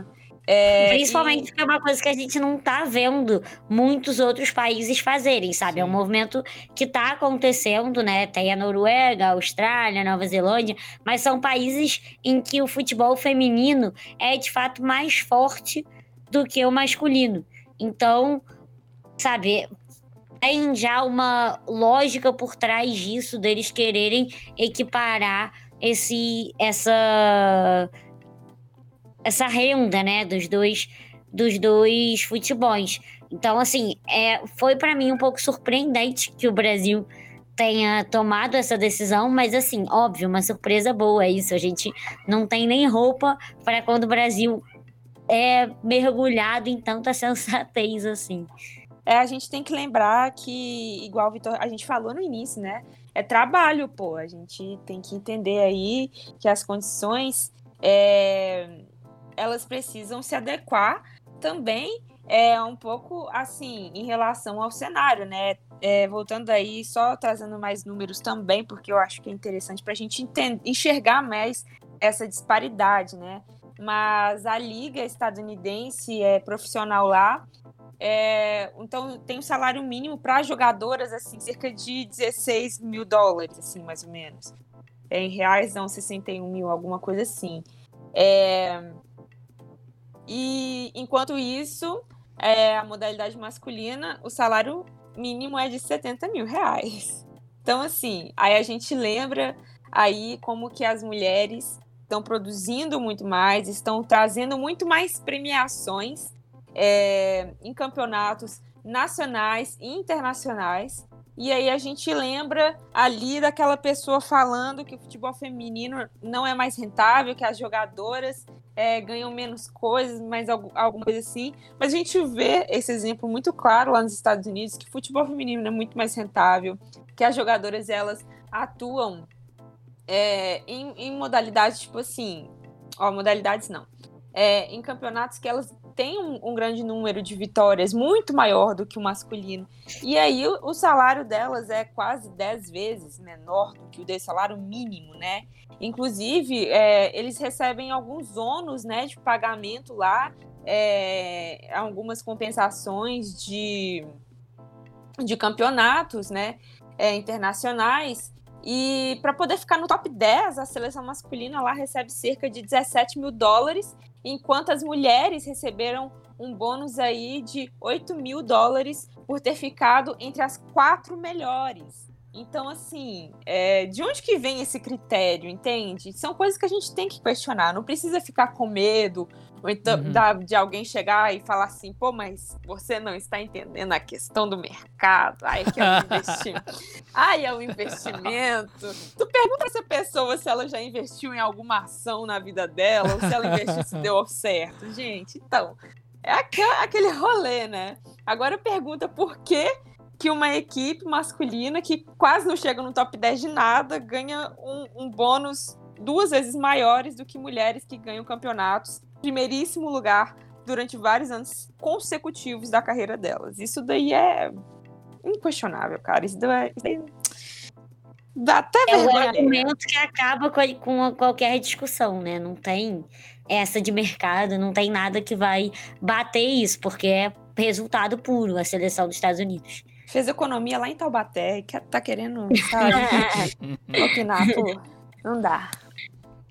Principalmente porque é uma coisa que a gente não tá vendo muitos outros países fazerem, sabe? Sim. É um movimento que tá acontecendo, né? Tem a Noruega, a Austrália, a Nova Zelândia, mas são países em que o futebol feminino é, de fato, mais forte do que o masculino. Então, sabe, tem já uma lógica por trás disso, deles quererem equiparar essa renda, né, dos dois futebols. Então, assim, foi para mim um pouco surpreendente que o Brasil tenha tomado essa decisão, mas, assim, óbvio, uma surpresa boa, é isso. A gente não tem nem roupa para quando o Brasil é mergulhado em tanta sensatez, assim. A gente tem que lembrar que, igual o Vitor, a gente falou no início, né, é trabalho, pô. A gente tem que entender aí que as condições... elas precisam se adequar também um pouco assim em relação ao cenário, né? Voltando aí, só trazendo mais números também, porque eu acho que é interessante para a gente enxergar mais essa disparidade, né? Mas a liga estadunidense é profissional lá, então tem um salário mínimo para jogadoras assim, cerca de $16 mil, assim, mais ou menos. Em reais, não, 61 mil, alguma coisa assim. E, enquanto isso, a modalidade masculina, o salário mínimo é de R$70 mil. Então, assim, aí a gente lembra aí como que as mulheres estão produzindo muito mais, estão trazendo muito mais premiações em campeonatos nacionais e internacionais. E aí a gente lembra ali daquela pessoa falando que o futebol feminino não é mais rentável, que as jogadoras ganham menos coisas, mas alguma coisa assim. Mas a gente vê esse exemplo muito claro lá nos Estados Unidos, que o futebol feminino é muito mais rentável, que as jogadoras, elas atuam em modalidades, tipo assim... modalidades não. Em campeonatos que elas... tem um grande número de vitórias, muito maior do que o masculino. E aí o salário delas é quase 10 vezes menor do que o desse salário mínimo, né? Inclusive, eles recebem alguns ônus, né, de pagamento lá, algumas compensações de campeonatos, né, internacionais. E para poder ficar no top 10, a seleção masculina lá recebe cerca de $17 mil, enquanto as mulheres receberam um bônus aí de $8 mil por ter ficado entre as 4 melhores. Então, assim, de onde que vem esse critério, entende? São coisas que a gente tem que questionar, não precisa ficar com medo ou então, de alguém chegar e falar assim, pô, mas você não está entendendo a questão do mercado, ai, é um investimento. Tu pergunta pra essa pessoa se ela já investiu em alguma ação na vida dela, ou se ela investiu se deu certo. Gente, então, é aquele rolê, né? Agora pergunta por quê que uma equipe masculina que quase não chega no top 10 de nada ganha um bônus 2 vezes maiores do que mulheres que ganham campeonatos em primeiríssimo lugar durante vários anos consecutivos da carreira delas. Isso daí é inquestionável, cara. Isso daí dá até vergonha. É um argumento que acaba com qualquer discussão, né? Não tem essa de mercado, não tem nada que vai bater isso, porque é resultado puro a seleção dos Estados Unidos. Fez economia lá em Taubaté e tá querendo, sabe, opinar, pô, não dá.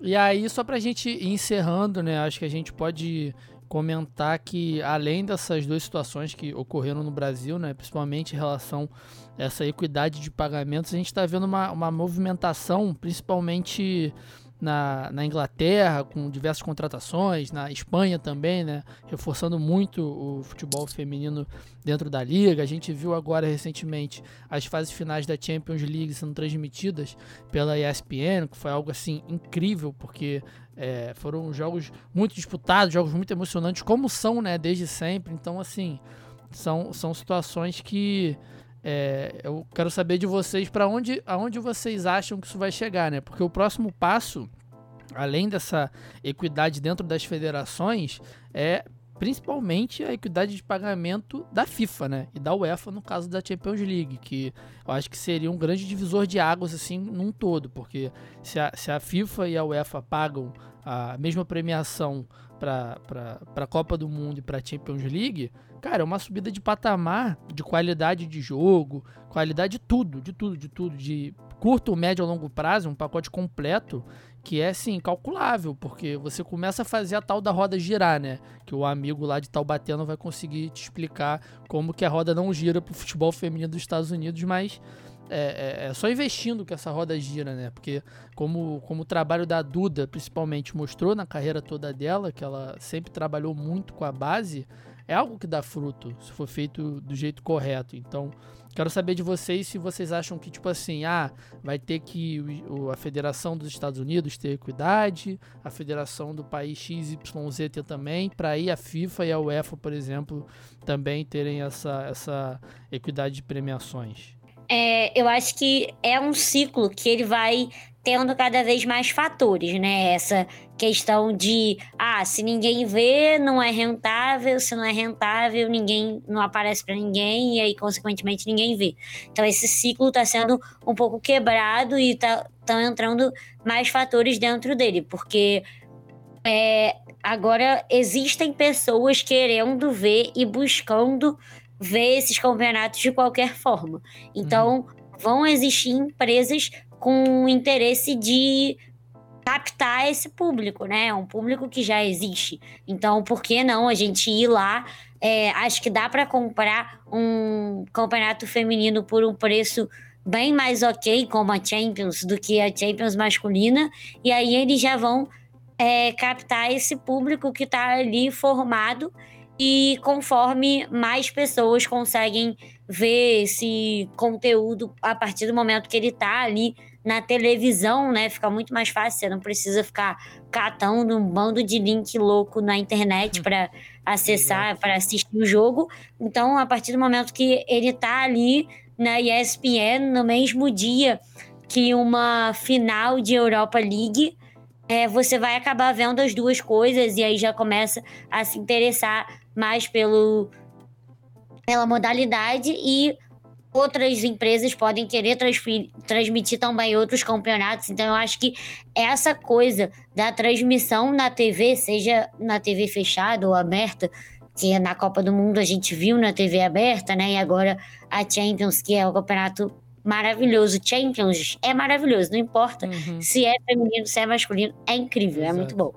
E aí, só pra gente ir encerrando, né, acho que a gente pode comentar que, além dessas duas situações que ocorreram no Brasil, né, principalmente em relação a essa equidade de pagamentos, a gente tá vendo uma movimentação, principalmente na Inglaterra, com diversas contratações, na Espanha também, né, reforçando muito o futebol feminino dentro da liga. A gente viu agora recentemente as fases finais da Champions League sendo transmitidas pela ESPN, que foi algo assim incrível, porque foram jogos muito disputados, jogos muito emocionantes, como são, né, desde sempre. Então, assim, São situações que eu quero saber de vocês para aonde vocês acham que isso vai chegar, né? Porque o próximo passo, além dessa equidade dentro das federações, é principalmente a equidade de pagamento da FIFA, né? E da UEFA, no caso da Champions League, que eu acho que seria um grande divisor de águas, assim, num todo, porque se a FIFA e a UEFA pagam a mesma premiação para a Copa do Mundo e para a Champions League, cara, é uma subida de patamar, de qualidade de jogo, qualidade de tudo, de curto, médio e longo prazo, um pacote completo, que é, sim, calculável, porque você começa a fazer a tal da roda girar, né? Que o amigo lá de Taubaté não vai conseguir te explicar como que a roda não gira pro futebol feminino dos Estados Unidos, mas é só investindo que essa roda gira, né? Porque como o trabalho da Duda, principalmente, mostrou na carreira toda dela, que ela sempre trabalhou muito com a base, é algo que dá fruto, se for feito do jeito correto. Então, quero saber de vocês se vocês acham que, tipo assim, vai ter que a Federação dos Estados Unidos ter equidade, a Federação do país XYZ ter também, para aí a FIFA e a UEFA, por exemplo, também terem essa equidade de premiações. Eu acho que é um ciclo que ele vai tendo cada vez mais fatores, né? Essa questão de, se ninguém vê, não é rentável, se não é rentável, ninguém não aparece para ninguém e aí, consequentemente, ninguém vê. Então, esse ciclo está sendo um pouco quebrado e estão entrando mais fatores dentro dele, porque agora existem pessoas querendo ver e buscando ver esses campeonatos de qualquer forma. Então, vão existir empresas com interesse de captar esse público, né? Um público que já existe. Então, por que não a gente ir lá? Acho que dá para comprar um campeonato feminino por um preço bem mais ok, como a Champions, do que a Champions masculina. E aí eles já vão captar esse público que está ali formado. E conforme mais pessoas conseguem ver esse conteúdo a partir do momento que ele está ali na televisão, né? Fica muito mais fácil, você não precisa ficar catando um bando de link louco na internet para acessar, para assistir o jogo. Então, a partir do momento que ele está ali na ESPN, no mesmo dia que uma final de Europa League, você vai acabar vendo as duas coisas e aí já começa a se interessar mais pela modalidade, e outras empresas podem querer transmitir também outros campeonatos. Então, eu acho que essa coisa da transmissão na TV, seja na TV fechada ou aberta, que na Copa do Mundo a gente viu na TV aberta, né? E agora a Champions, que é o campeonato maravilhoso, Champions é maravilhoso, não importa se é feminino, se é masculino, é incrível, exato. É muito bom.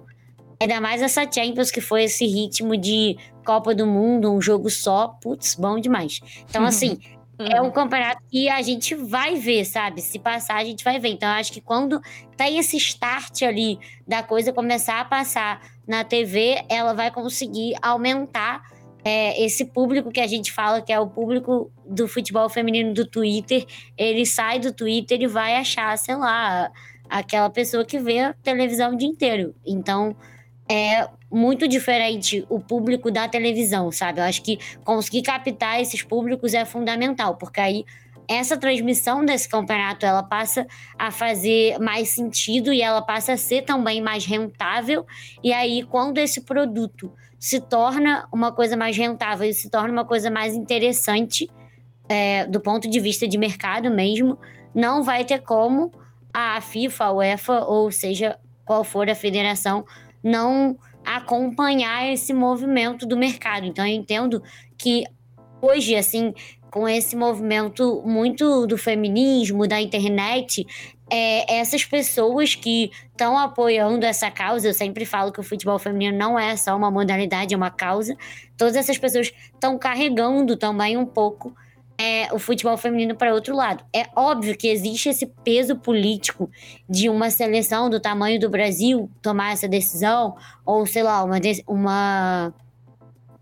Ainda mais essa Champions, que foi esse ritmo de Copa do Mundo, um jogo só, putz, bom demais. Então, assim, é um campeonato que a gente vai ver, sabe? Se passar, a gente vai ver. Então, eu acho que quando tem esse start ali da coisa começar a passar na TV, ela vai conseguir aumentar esse público que a gente fala que é o público do futebol feminino do Twitter. Ele sai do Twitter e vai achar, sei lá, aquela pessoa que vê a televisão o dia inteiro. Então, é muito diferente o público da televisão, sabe? Eu acho que conseguir captar esses públicos é fundamental, porque aí essa transmissão desse campeonato, ela passa a fazer mais sentido e ela passa a ser também mais rentável. E aí, quando esse produto se torna uma coisa mais rentável e se torna uma coisa mais interessante, do ponto de vista de mercado mesmo, não vai ter como a FIFA, a UEFA, ou seja, qual for a federação, não acompanhar esse movimento do mercado. Então, eu entendo que hoje, assim, com esse movimento muito do feminismo, da internet, essas pessoas que estão apoiando essa causa, eu sempre falo que o futebol feminino não é só uma modalidade, é uma causa, todas essas pessoas estão carregando também um pouco o futebol feminino para outro lado. É óbvio que existe esse peso político de uma seleção do tamanho do Brasil tomar essa decisão, ou sei lá, uma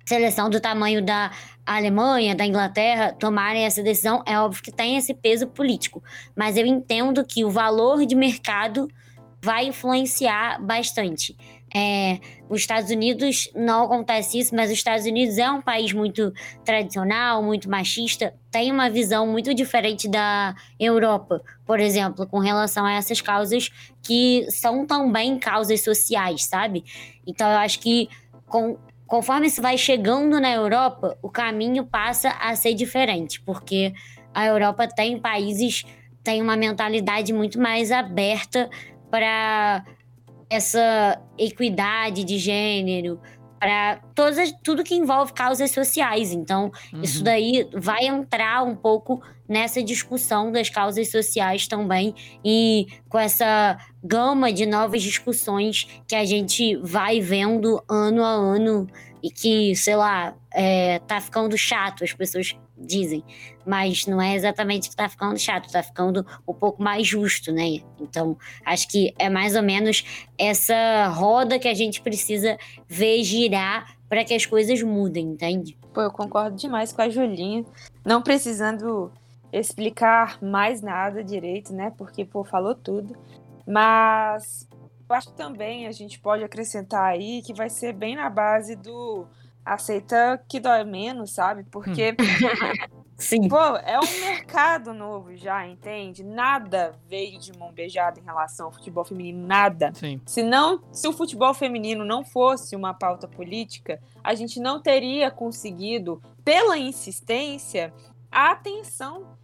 seleção do tamanho da Alemanha, da Inglaterra, tomarem essa decisão. É óbvio que tem esse peso político, mas eu entendo que o valor de mercado vai influenciar bastante. Os Estados Unidos não acontece isso, mas os Estados Unidos é um país muito tradicional, muito machista, tem uma visão muito diferente da Europa, por exemplo, com relação a essas causas que são também causas sociais, sabe? Então eu acho que conforme isso vai chegando na Europa, o caminho passa a ser diferente, porque a Europa tem países, tem uma mentalidade muito mais aberta para essa equidade de gênero, para tudo que envolve causas sociais. Então, isso daí vai entrar um pouco nessa discussão das causas sociais também, e com essa gama de novas discussões que a gente vai vendo ano a ano e que, sei lá, tá ficando chato, as pessoas dizem. Mas não é exatamente que tá ficando chato, tá ficando um pouco mais justo, né? Então, acho que é mais ou menos essa roda que a gente precisa ver girar para que as coisas mudem, entende? Pô, eu concordo demais com a Julinha, não precisando explicar mais nada direito, né? Porque, pô, falou tudo. Mas eu acho que também a gente pode acrescentar aí que vai ser bem na base do aceita que dói menos, sabe? Porque, sim. Pô, é um mercado novo já, entende? Nada veio de mão beijada em relação ao futebol feminino, nada. Sim. Se o futebol feminino não fosse uma pauta política, a gente não teria conseguido, pela insistência, a atenção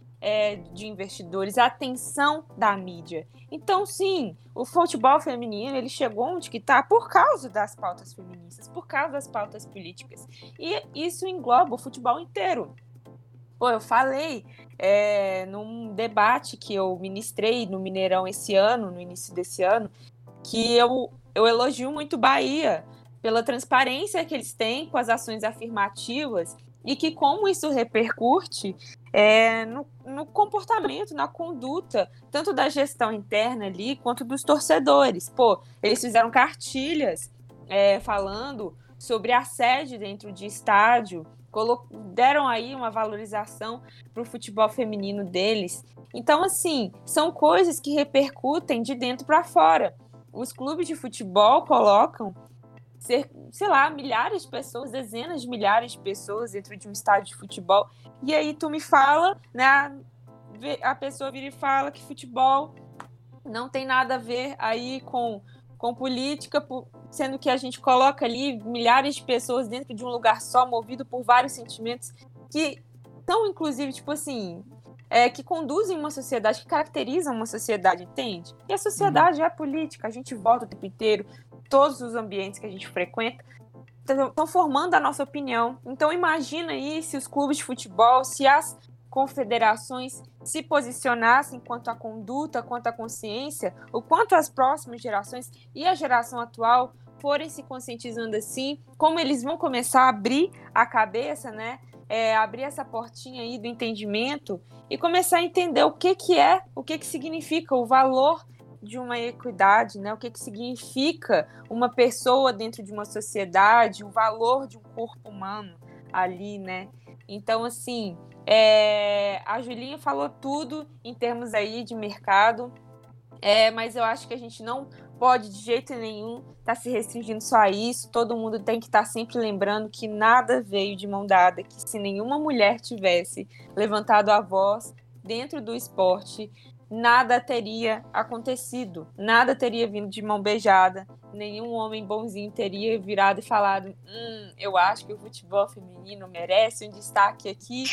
de investidores, a atenção da mídia. Então, sim, o futebol feminino, ele chegou onde que está por causa das pautas feministas, por causa das pautas políticas. E isso engloba o futebol inteiro. Pô, eu falei num debate que eu ministrei no Mineirão esse ano, no início desse ano, que eu elogio muito Bahia pela transparência que eles têm com as ações afirmativas e que como isso repercute no comportamento, na conduta, tanto da gestão interna ali, quanto dos torcedores. Pô, eles fizeram cartilhas falando sobre assédio dentro de estádio, deram aí uma valorização para o futebol feminino deles. Então, assim, são coisas que repercutem de dentro para fora. Os clubes de futebol colocam sei lá, milhares de pessoas, dezenas de milhares de pessoas dentro de um estádio de futebol, e aí tu me fala, né, a pessoa vira e fala que futebol não tem nada a ver aí com política, sendo que a gente coloca ali milhares de pessoas dentro de um lugar só, movido por vários sentimentos que são, inclusive, tipo assim, que conduzem uma sociedade, que caracterizam uma sociedade, entende? E a sociedade é política, a gente volta o tempo inteiro, todos os ambientes que a gente frequenta estão formando a nossa opinião. Então imagina aí se os clubes de futebol, se as confederações se posicionassem quanto à conduta, quanto à consciência, o quanto as próximas gerações e a geração atual forem se conscientizando assim, como eles vão começar a abrir a cabeça, né? Abrir essa portinha aí do entendimento e começar a entender o que significa o valor de uma equidade, né? O que significa uma pessoa dentro de uma sociedade, o valor de um corpo humano ali, né? Então, assim, a Julinha falou tudo em termos aí de mercado, mas eu acho que a gente não pode de jeito nenhum estar se restringindo só a isso. Todo mundo tem que estar sempre lembrando que nada veio de mão dada, que se nenhuma mulher tivesse levantado a voz dentro do esporte, nada teria acontecido, nada teria vindo de mão beijada, nenhum homem bonzinho teria virado e falado eu acho que o futebol feminino merece um destaque aqui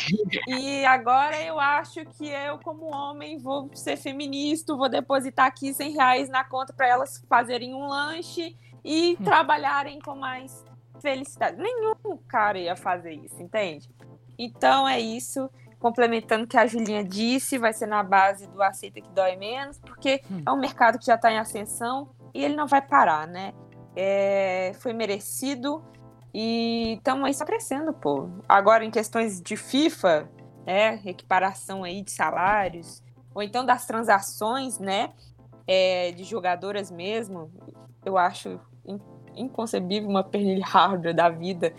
e agora eu acho que eu como homem vou ser feminista, vou depositar aqui R$100 na conta para elas fazerem um lanche e trabalharem com mais felicidade. Nenhum cara ia fazer isso, entende? Então é isso. Complementando o que a Julinha disse, vai ser na base do aceita que dói menos, porque é um mercado que já está em ascensão e ele não vai parar, né? Foi merecido e estamos aí só crescendo, pô. Agora, em questões de FIFA, equiparação aí de salários, ou então das transações, né? De jogadoras mesmo, eu acho inconcebível uma pernilha hardware da vida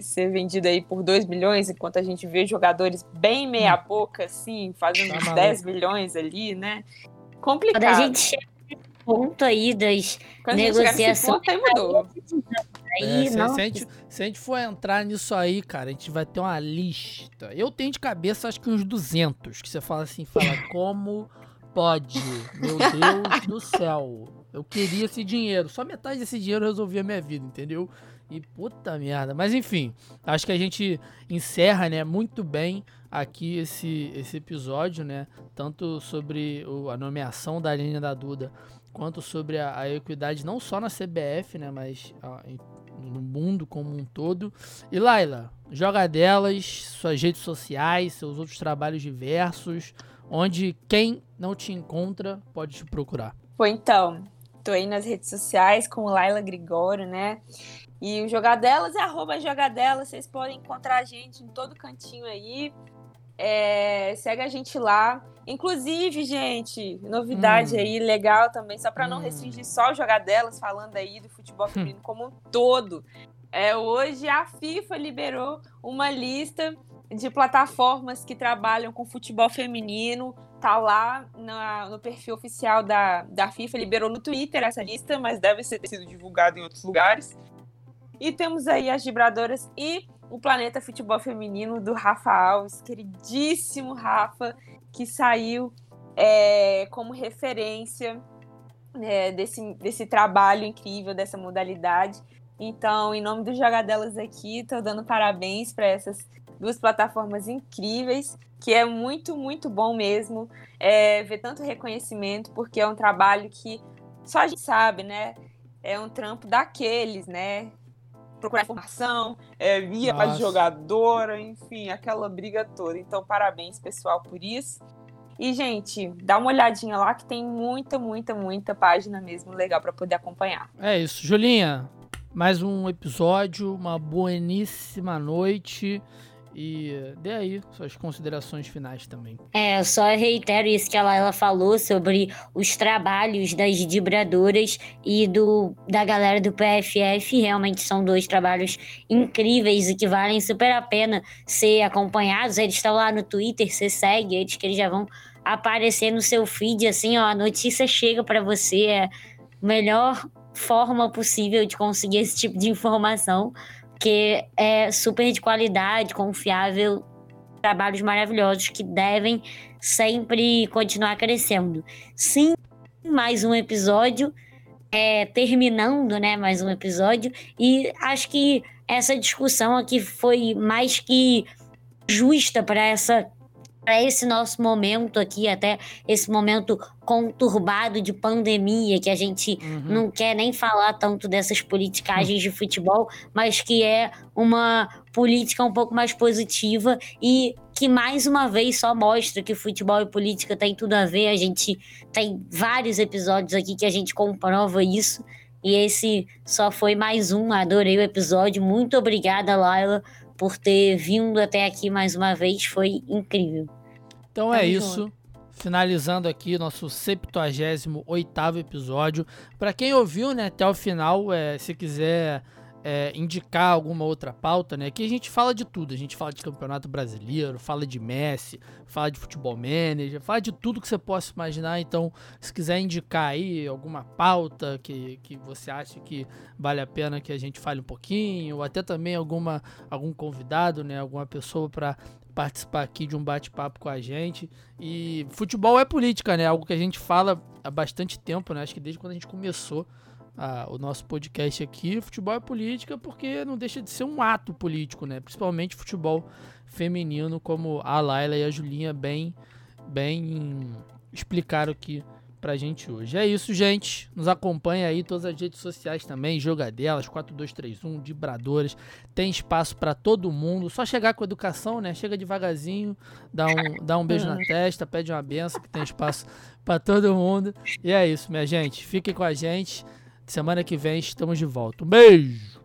ser vendida aí por 2 milhões, enquanto a gente vê jogadores bem meia boca, assim, fazendo uns 10 milhões ali, né? Complicado. Quando a gente chega nesse ponto aí das negociações. Se a gente for entrar nisso aí, cara, a gente vai ter uma lista. Eu tenho de cabeça acho que uns 200, que você fala assim, como pode? Meu Deus do céu. Eu queria esse dinheiro. Só metade desse dinheiro resolvia a minha vida, entendeu? E puta merda. Mas enfim, acho que a gente encerra, né, muito bem aqui esse episódio, né? Tanto sobre a nomeação da Aline da Duda, quanto sobre a equidade, não só na CBF, né, mas no mundo como um todo. E Layla, Jogadelas, suas redes sociais, seus outros trabalhos diversos, onde quem não te encontra pode te procurar. Pô, então, tô aí nas redes sociais com o Layla Grigório, né? E o Jogadelas é @Jogadelas, vocês podem encontrar a gente em todo cantinho aí. Segue a gente lá. Inclusive, gente, novidade aí, legal também, só para não restringir só o Jogadelas, falando aí do futebol feminino como um todo. Hoje a FIFA liberou uma lista de plataformas que trabalham com futebol feminino. Tá lá no perfil oficial da FIFA, liberou no Twitter essa lista, mas deve ter sido divulgado em outros lugares. E temos aí as Vibradoras e o Planeta Futebol Feminino do Rafa Alves, queridíssimo Rafa, que saiu como referência desse trabalho incrível, dessa modalidade. Então, em nome do Jogadelas aqui, estou dando parabéns para essas duas plataformas incríveis, que é muito, muito bom mesmo ver tanto reconhecimento, porque é um trabalho que só a gente sabe, né? É um trampo daqueles, né? Procurar informação, via a jogadora, enfim, aquela briga toda. Então, parabéns, pessoal, por isso. E, gente, dá uma olhadinha lá que tem muita, muita, muita página mesmo legal para poder acompanhar. É isso. Julinha, mais um episódio, uma boníssima noite. E dê aí suas considerações finais também. Eu só reitero isso que a Layla falou sobre os trabalhos das vibradoras e da galera do PFF. Realmente são dois trabalhos incríveis e que valem super a pena ser acompanhados. Eles estão lá no Twitter, você segue eles que eles já vão aparecer no seu feed. Assim, ó, a notícia chega pra você. É a melhor forma possível de conseguir esse tipo de informação, que é super de qualidade, confiável, trabalhos maravilhosos que devem sempre continuar crescendo. Sim, mais um episódio, terminando, né, mais um episódio, e acho que essa discussão aqui foi mais que justa para esse nosso momento aqui, até esse momento conturbado de pandemia, que a gente não quer nem falar tanto dessas politicagens de futebol, mas que é uma política um pouco mais positiva e que mais uma vez só mostra que futebol e política tem tudo a ver. A gente tem vários episódios aqui que a gente comprova isso, e esse só foi mais um. Adorei o episódio, muito obrigada, Layla, por ter vindo até aqui mais uma vez, foi incrível. Então é isso, finalizando aqui nosso 78º episódio. Para quem ouviu, né, até o final, se quiser indicar alguma outra pauta, né, aqui a gente fala de tudo, a gente fala de Campeonato Brasileiro, fala de Messi, fala de Futebol Manager, fala de tudo que você possa imaginar. Então, se quiser indicar aí alguma pauta que você acha que vale a pena que a gente fale um pouquinho, ou até também algum convidado, né, alguma pessoa para participar aqui de um bate-papo com a gente. E futebol é política, né, algo que a gente fala há bastante tempo, né, acho que desde quando a gente começou o nosso podcast aqui. Futebol é política porque não deixa de ser um ato político, né? Principalmente futebol feminino, como a Layla e a Julinha bem explicaram aqui pra gente hoje. É isso, gente. Nos acompanha aí, todas as redes sociais também, Jogadelas, 4dois3um, Vibradoras. Tem espaço pra todo mundo. Só chegar com educação, né? Chega devagarzinho, dá um beijo na testa, pede uma benção, que tem espaço pra todo mundo. E é isso, minha gente. Fiquem com a gente. Semana que vem estamos de volta. Um beijo!